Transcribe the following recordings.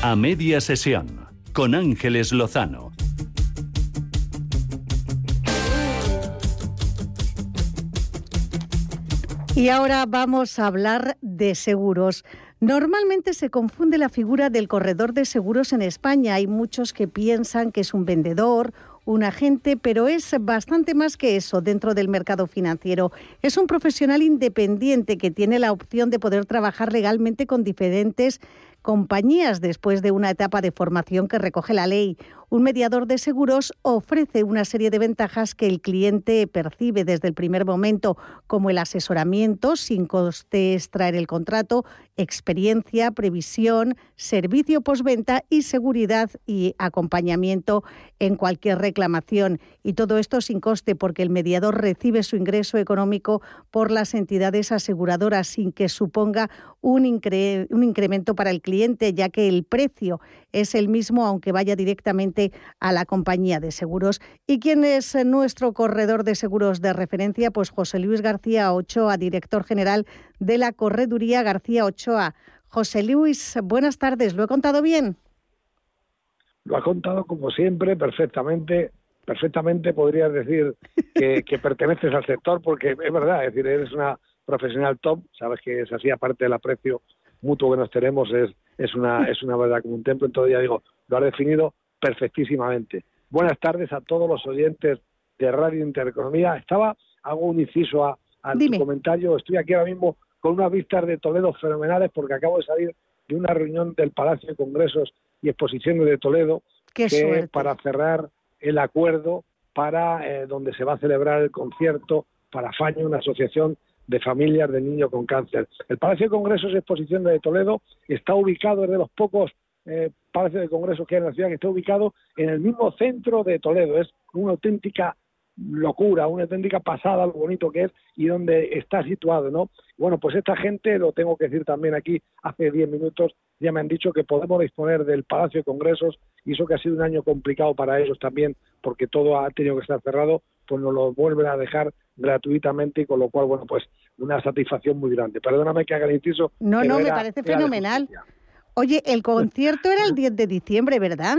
A media sesión, con Ángeles Lozano. Y ahora vamos a hablar de seguros. Normalmente se confunde la figura del corredor de seguros en España. Hay muchos que piensan que es un vendedor, un agente, pero es bastante más que eso dentro del mercado financiero. Es un profesional independiente que tiene la opción de poder trabajar legalmente con diferentes compañías después de una etapa de formación que recoge la ley. Un mediador de seguros ofrece una serie de ventajas que el cliente percibe desde el primer momento, como el asesoramiento sin costes, traer el contrato, experiencia, previsión, servicio postventa y seguridad y acompañamiento en cualquier reclamación. Y todo esto sin coste, porque el mediador recibe su ingreso económico por las entidades aseguradoras sin que suponga un incremento para el cliente, ya que el precio es el mismo aunque vaya directamente a la compañía de seguros. ¿Y quién es nuestro corredor de seguros de referencia? Pues José Luis García Ochoa, director general de la Correduría García Ochoa. José Luis, buenas tardes. ¿Lo he contado bien? Lo ha contado como siempre, perfectamente. Perfectamente podrías decir que perteneces al sector, porque es verdad, es decir, eres una profesional top, sabes que es así, aparte del aprecio mutuo que nos tenemos, es una verdad como un templo. Entonces ya digo, lo has definido perfectísimamente. Buenas tardes a todos los oyentes de Radio Inter Economía. Hago un inciso a tu comentario. Estoy aquí ahora mismo con unas vistas de Toledo fenomenales, porque acabo de salir de una reunión del Palacio de Congresos y Exposiciones de Toledo, para cerrar el acuerdo para donde se va a celebrar el concierto para FAÑO, una asociación de familias de niños con cáncer. El Palacio de Congresos y Exposiciones de Toledo está ubicado, es de los pocos palacios de congresos que hay en la ciudad, que está ubicado en el mismo centro de Toledo. Es una auténtica locura, una auténtica pasada lo bonito que es y donde está situado, ¿no? Bueno, pues esta gente, lo tengo que decir también aquí, hace 10 minutos ya me han dicho que podemos disponer del Palacio de Congresos, y eso que ha sido un año complicado para ellos también, porque todo ha tenido que estar cerrado, pues nos lo vuelven a dejar gratuitamente, y con lo cual, bueno, pues una satisfacción muy grande. Perdóname que haga el inciso. No, me parece fenomenal. Oye, el concierto era el 10 de diciembre, ¿verdad?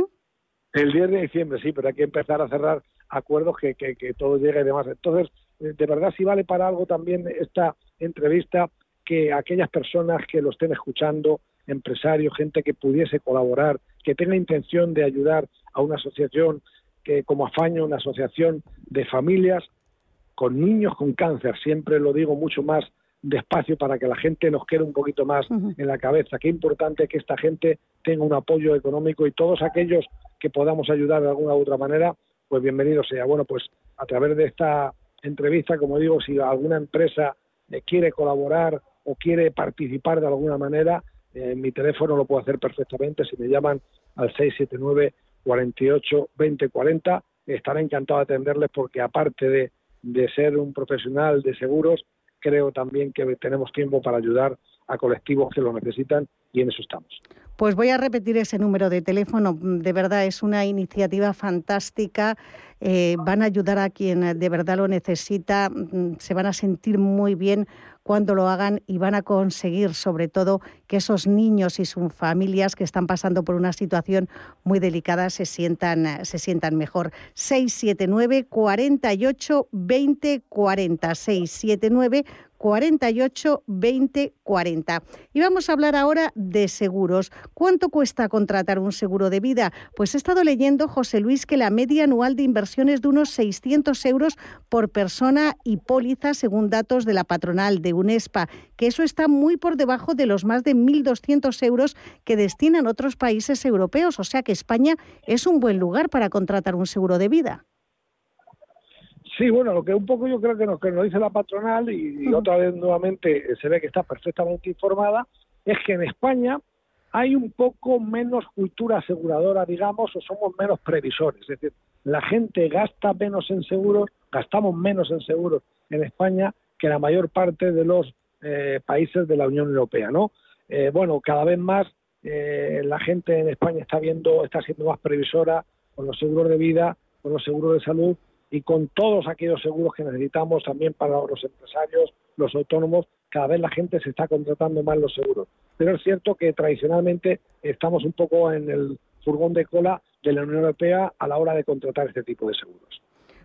El 10 de diciembre, sí, pero hay que empezar a cerrar acuerdos que todo llegue y demás. Entonces, de verdad, sí vale para algo también esta entrevista, que aquellas personas que lo estén escuchando, empresarios, gente que pudiese colaborar, que tenga intención de ayudar a una asociación que, como FAÑO, una asociación de familias con niños con cáncer, siempre lo digo mucho más despacio para que la gente nos quede un poquito más en la cabeza. Qué importante que esta gente tenga un apoyo económico, y todos aquellos que podamos ayudar de alguna u otra manera, pues bienvenido sea. Bueno, pues a través de esta entrevista, como digo, si alguna empresa quiere colaborar o quiere participar de alguna manera, mi teléfono lo puedo hacer perfectamente. Si me llaman al 679-48-2040, estaré encantado de atenderles, porque aparte de ser un profesional de seguros, creo también que tenemos tiempo para ayudar a colectivos que lo necesitan, y en eso estamos. Pues voy a repetir ese número de teléfono. De verdad, es una iniciativa fantástica. Van a ayudar a quien de verdad lo necesita. Se van a sentir muy bien cuando lo hagan, y van a conseguir, sobre todo, que esos niños y sus familias que están pasando por una situación muy delicada se sientan mejor. 679-48-2040. 679-48-2040. Y vamos a hablar ahora de seguros. ¿Cuánto cuesta contratar un seguro de vida? Pues he estado leyendo, José Luis, que la media anual de inversión es de unos 600 euros por persona y póliza, según datos de la patronal de UNESPA, que eso está muy por debajo de los más de 1.200 euros que destinan otros países europeos. O sea que España es un buen lugar para contratar un seguro de vida. Sí, bueno, lo que un poco yo creo que nos dice la patronal, y otra vez nuevamente se ve que está perfectamente informada, es que en España hay un poco menos cultura aseguradora, digamos, o somos menos previsores. Es decir, la gente gasta menos en seguros, gastamos menos en seguros en España que la mayor parte de los países de la Unión Europea, ¿no? Bueno, cada vez más la gente en España está siendo más previsora con los seguros de vida, con los seguros de salud, y con todos aquellos seguros que necesitamos también para los empresarios, los autónomos, cada vez la gente se está contratando más los seguros. Pero es cierto que tradicionalmente estamos un poco en el furgón de cola de la Unión Europea a la hora de contratar este tipo de seguros.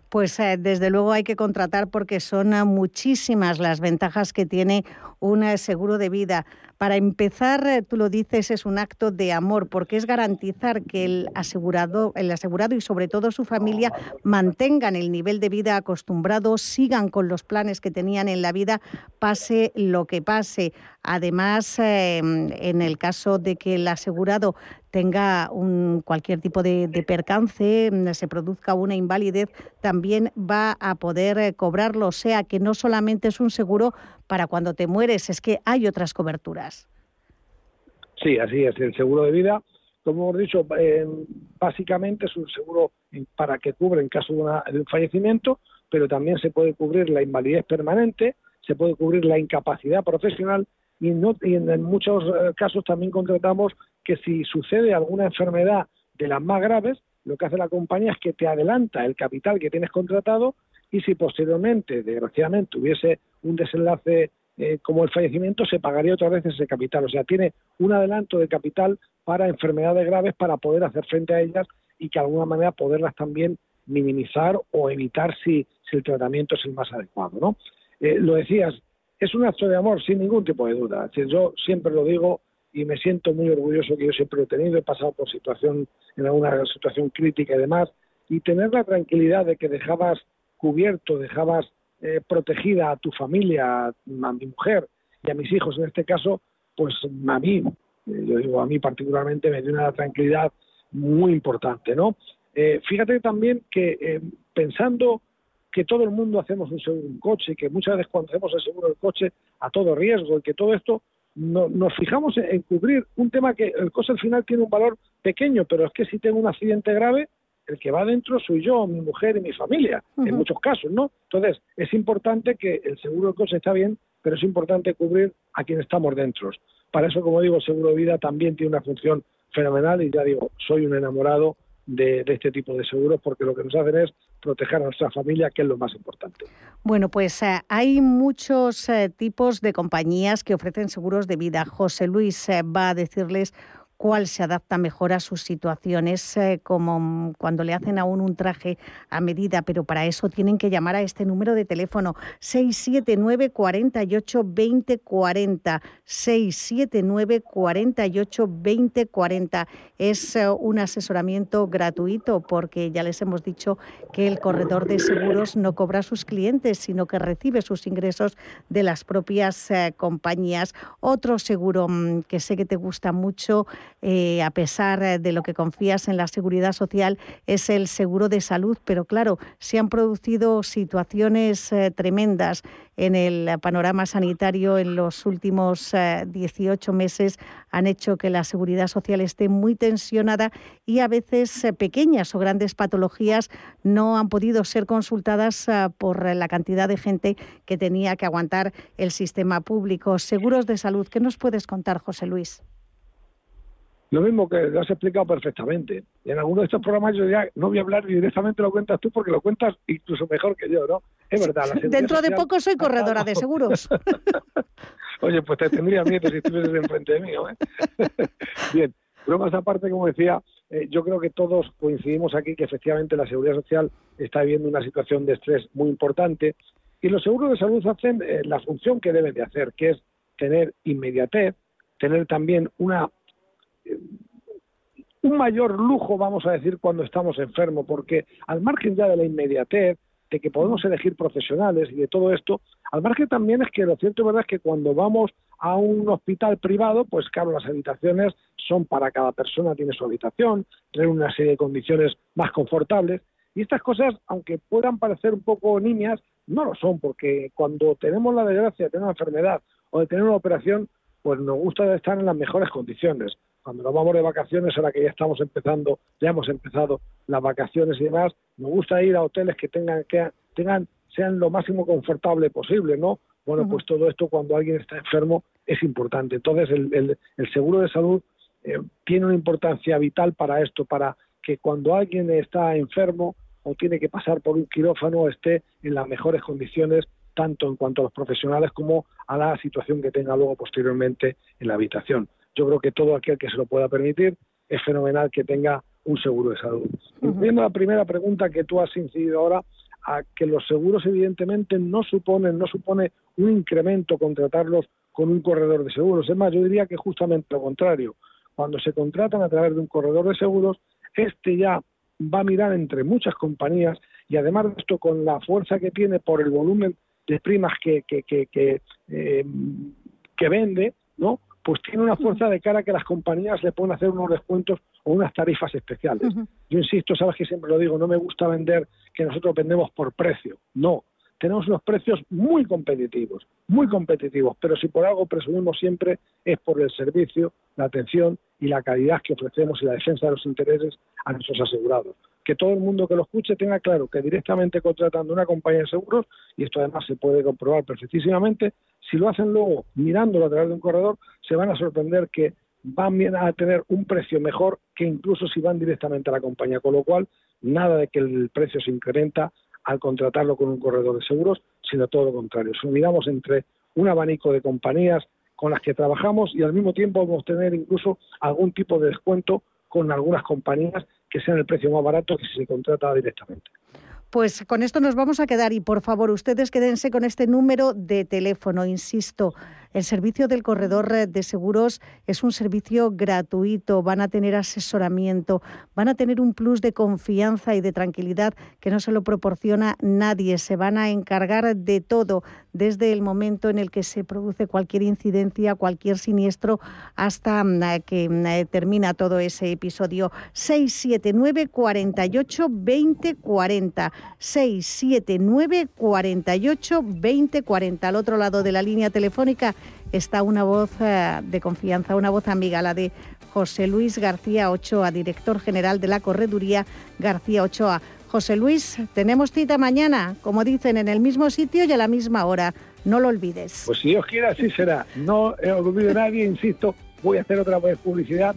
Pues desde luego hay que contratar porque son muchísimas las ventajas que tiene un seguro de vida. Para empezar, tú lo dices, es un acto de amor, porque es garantizar que el asegurado y sobre todo su familia mantengan el nivel de vida acostumbrado, sigan con los planes que tenían en la vida, pase lo que pase. Además, en el caso de que el asegurado tenga cualquier tipo de percance, se produzca una invalidez, también va a poder cobrarlo. O sea que no solamente es un seguro para cuando te mueres, es que hay otras coberturas. Sí, así es. El seguro de vida, como hemos dicho, básicamente es un seguro para que cubre en caso de un fallecimiento, pero también se puede cubrir la invalidez permanente, se puede cubrir la incapacidad profesional y en muchos casos también contratamos que si sucede alguna enfermedad de las más graves, lo que hace la compañía es que te adelanta el capital que tienes contratado y si posteriormente, desgraciadamente, hubiese un desenlace como el fallecimiento, se pagaría otra vez ese capital. O sea, tiene un adelanto de capital para enfermedades graves para poder hacer frente a ellas y que de alguna manera poderlas también minimizar o evitar si el tratamiento es el más adecuado, ¿no? Lo decías, es un acto de amor sin ningún tipo de duda. Yo siempre lo digo y me siento muy orgulloso que yo siempre lo he tenido, he pasado por alguna situación crítica y demás, y tener la tranquilidad de que dejabas cubierto, dejabas protegida a tu familia, a mi mujer y a mis hijos en este caso, pues a mí, yo digo a mí particularmente, me dio una tranquilidad muy importante, ¿no? Fíjate también que pensando que todo el mundo hacemos un seguro en coche, que muchas veces cuando hacemos el seguro del coche a todo riesgo y que todo esto nos fijamos en cubrir un tema que el coche al final tiene un valor pequeño, pero es que si tengo un accidente grave, el que va dentro soy yo, mi mujer y mi familia, en muchos casos, ¿no? Entonces, es importante que el seguro del coche está bien, pero es importante cubrir a quien estamos dentro. Para eso, como digo, el seguro de vida también tiene una función fenomenal y ya digo, soy un enamorado de este tipo de seguros, porque lo que nos hacen es proteger a nuestra familia, que es lo más importante. Bueno, pues hay muchos tipos de compañías que ofrecen seguros de vida. José Luis va a decirles cuál se adapta mejor a sus situaciones, como cuando le hacen a un traje a medida, pero para eso tienen que llamar a este número de teléfono 679 48 20 40, 679 48 20 40. Es un asesoramiento gratuito porque ya les hemos dicho que el corredor de seguros no cobra a sus clientes, sino que recibe sus ingresos de las propias compañías. Otro seguro que sé que te gusta mucho, a pesar de lo que confías en la seguridad social, es el seguro de salud, pero claro, se han producido situaciones tremendas en el panorama sanitario en los últimos 18 meses, han hecho que la seguridad social esté muy tensionada y a veces pequeñas o grandes patologías no han podido ser consultadas por la cantidad de gente que tenía que aguantar el sistema público. Seguros de salud, ¿qué nos puedes contar, José Luis? Lo mismo que lo has explicado perfectamente. En alguno de estos programas yo ya no voy a hablar directamente, lo cuentas tú porque lo cuentas incluso mejor que yo, ¿no? Es verdad. Dentro de poco soy corredora de seguros. Oye, pues te tendría miedo si estuvieses enfrente mío, ¿eh? Bien, bromas aparte, como decía, yo creo que todos coincidimos aquí que efectivamente la seguridad social está viviendo una situación de estrés muy importante y los seguros de salud hacen la función que deben de hacer, que es tener inmediatez, tener también un mayor lujo, vamos a decir, cuando estamos enfermos, porque al margen ya de la inmediatez, de que podemos elegir profesionales y de todo esto, al margen también es que lo cierto y verdad es que cuando vamos a un hospital privado, pues claro, las habitaciones son para cada persona, tiene su habitación, tiene una serie de condiciones más confortables, y estas cosas, aunque puedan parecer un poco nimias, no lo son, porque cuando tenemos la desgracia de tener una enfermedad o de tener una operación, pues nos gusta estar en las mejores condiciones. Cuando nos vamos de vacaciones, ahora que ya hemos empezado las vacaciones y demás, nos gusta ir a hoteles que sean lo máximo confortable posible, ¿no? Bueno, pues todo esto cuando alguien está enfermo es importante. Entonces el seguro de salud tiene una importancia vital para esto, para que cuando alguien está enfermo o tiene que pasar por un quirófano esté en las mejores condiciones tanto en cuanto a los profesionales como a la situación que tenga luego posteriormente en la habitación. Yo creo que todo aquel que se lo pueda permitir es fenomenal que tenga un seguro de salud. Uh-huh. Incluyendo la primera pregunta que tú has incidido ahora, a que los seguros evidentemente no supone un incremento contratarlos con un corredor de seguros. Es más, yo diría que justamente lo contrario. Cuando se contratan a través de un corredor de seguros, este ya va a mirar entre muchas compañías y además de esto, con la fuerza que tiene por el volumen de primas que vende, ¿no?, pues tiene una fuerza de cara que las compañías le pueden hacer unos descuentos o unas tarifas especiales. Uh-huh. Yo insisto, sabes que siempre lo digo, no me gusta vender que nosotros vendemos por precio. No, tenemos unos precios muy competitivos, pero si por algo presumimos siempre es por el servicio, la atención y la calidad que ofrecemos y la defensa de los intereses a nuestros asegurados. Que todo el mundo que lo escuche tenga claro que directamente contratando una compañía de seguros, y esto además se puede comprobar perfectísimamente, si lo hacen luego mirándolo a través de un corredor, se van a sorprender que van a tener un precio mejor que incluso si van directamente a la compañía, con lo cual nada de que el precio se incrementa al contratarlo con un corredor de seguros, sino todo lo contrario. Si miramos entre un abanico de compañías con las que trabajamos y al mismo tiempo vamos a tener incluso algún tipo de descuento con algunas compañías que sean el precio más barato que si se contrata directamente. Pues con esto nos vamos a quedar y, por favor, ustedes quédense con este número de teléfono. Insisto, el servicio del corredor de seguros es un servicio gratuito, van a tener asesoramiento, van a tener un plus de confianza y de tranquilidad que no se lo proporciona nadie. Se van a encargar de todo, desde el momento en el que se produce cualquier incidencia, cualquier siniestro, hasta que termina todo ese episodio. 679-48-2040. 679-48-2040. Al otro lado de la línea telefónica está una voz de confianza, una voz amiga, la de José Luis García Ochoa, director general de la Correduría García Ochoa. José Luis, tenemos cita mañana, como dicen, en el mismo sitio y a la misma hora. No lo olvides. Pues si Dios quiere, así será. No olvido a nadie, insisto, voy a hacer otra vez publicidad.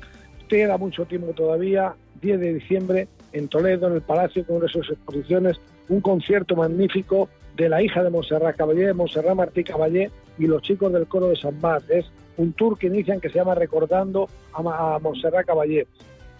Queda mucho tiempo todavía, 10 de diciembre, en Toledo, en el Palacio, con una de sus exposiciones, un concierto magnífico de la hija de Montserrat Caballé, de Montserrat Martí Caballé, y los chicos del coro de San Bas. Es un tour que inician que se llama Recordando a Montserrat Caballé.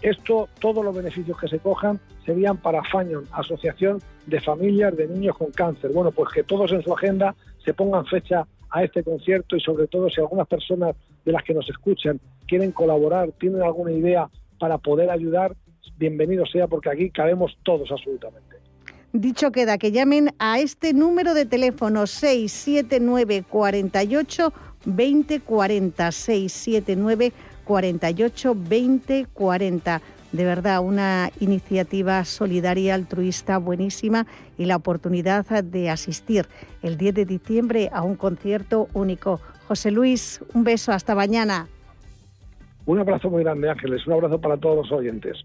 Esto, todos los beneficios que se cojan serían para FAÑO, Asociación de Familias de Niños con Cáncer. Bueno, pues que todos en su agenda se pongan fecha a este concierto y, sobre todo, si algunas personas de las que nos escuchan quieren colaborar, tienen alguna idea para poder ayudar, bienvenido sea, porque aquí cabemos todos absolutamente. Dicho queda, que llamen a este número de teléfono 679-48-2040, 679-48-2040. De verdad, una iniciativa solidaria, altruista, buenísima, y la oportunidad de asistir el 10 de diciembre a un concierto único. José Luis, un beso, hasta mañana. Un abrazo muy grande, Ángeles, un abrazo para todos los oyentes.